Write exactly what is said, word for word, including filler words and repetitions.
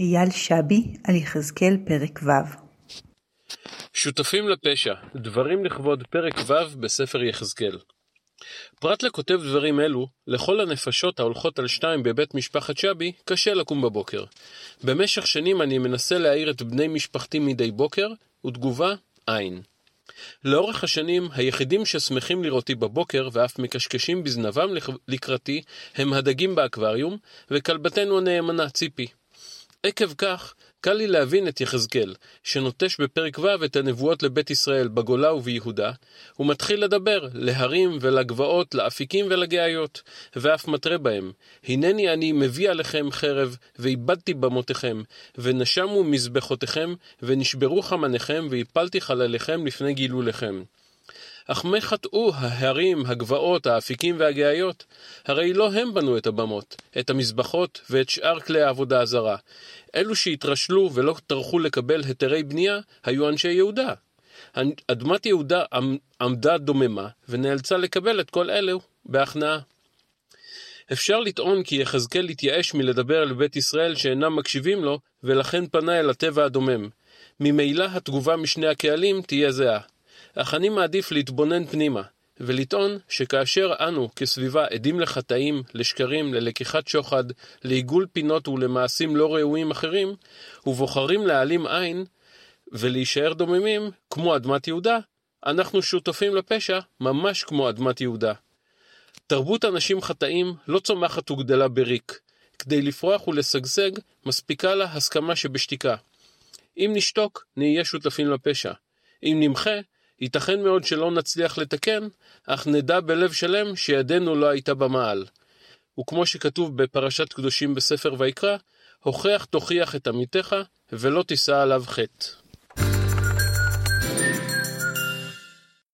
איל שבי על יחזקאל פרק ו'. שותפים לפשע, דברים לכבוד פרק ו' בספר יחזקאל. פרט לכותב דברים אלו, לכל הנפשות ההולכות על שתיים בבית משפחת שבי, קשה לקום בבוקר. במשך שנים אני מנסה להעיר את בני משפחתי מדי בוקר, ותגובה אין. לאורך השנים, היחידים ששמחים לראותי בבוקר ואף מקשקשים בזנבם לקראתי, הם הדגים באקווריום, וכלבתנו הנאמנה ציפי. עקב כך, קל לי להבין את יחזקאל, שנוטש בפרק ו' את הנבואות לבית ישראל בגולה וביהודה, ומתחיל לדבר להרים ולגבעות, לאפיקים ולגאיות, ואף מטרה בהם. הנני אני מביא עליכם חרב, ואיבדתי במותיכם, ונשמו מזבחותיכם, ונשברו חמניכם, והפלתי חלליכם לפני גילוליכם. אך מה חטאו ההרים, הגבעות, האפיקים והגאיות? הרי לא הם בנו את הבמות, את המזבחות ואת שאר כלי העבודה הזרה. אלו שהתרשלו ולא טרחו לקבל היתרי בנייה היו אנשי יהודה. אדמת יהודה עמדה דוממה ונאלצה לקבל את כל אלו בהכנעה. אפשר לטעון כי יחזקאל התייאש מלדבר על בית ישראל שאינם מקשיבים לו ולכן פנה אל הטבע הדומם. ממילא התגובה משני הקהלים תהיה זהה. אך אני מעדיף להתבונן פנימה, ולטעון שכאשר אנו כסביבה עדים לחטאים, לשקרים, ללקיחת שוחד, לעיגול פינות ולמעשים לא ראויים אחרים, ובוחרים להעלים עין ולהישאר דוממים כמו אדמת יהודה, אנחנו שותפים לפשע ממש כמו אדמת יהודה. תרבות אנשים חטאים לא צומחת וגדלה בריק. כדי לפרוח ולסגסג, מספיקה לה הסכמה שבשתיקה. אם נשתוק, נהיה שותפים לפשע. אם נמחה, ייתכן מאוד שלא נצליח לתקן, אך נדע בלב שלם שידנו לא הייתה במעל. וכמו שכתוב בפרשת קדושים בספר ויקרא, הוכח תוכיח את עמיתך ולא תישא עליו חטא.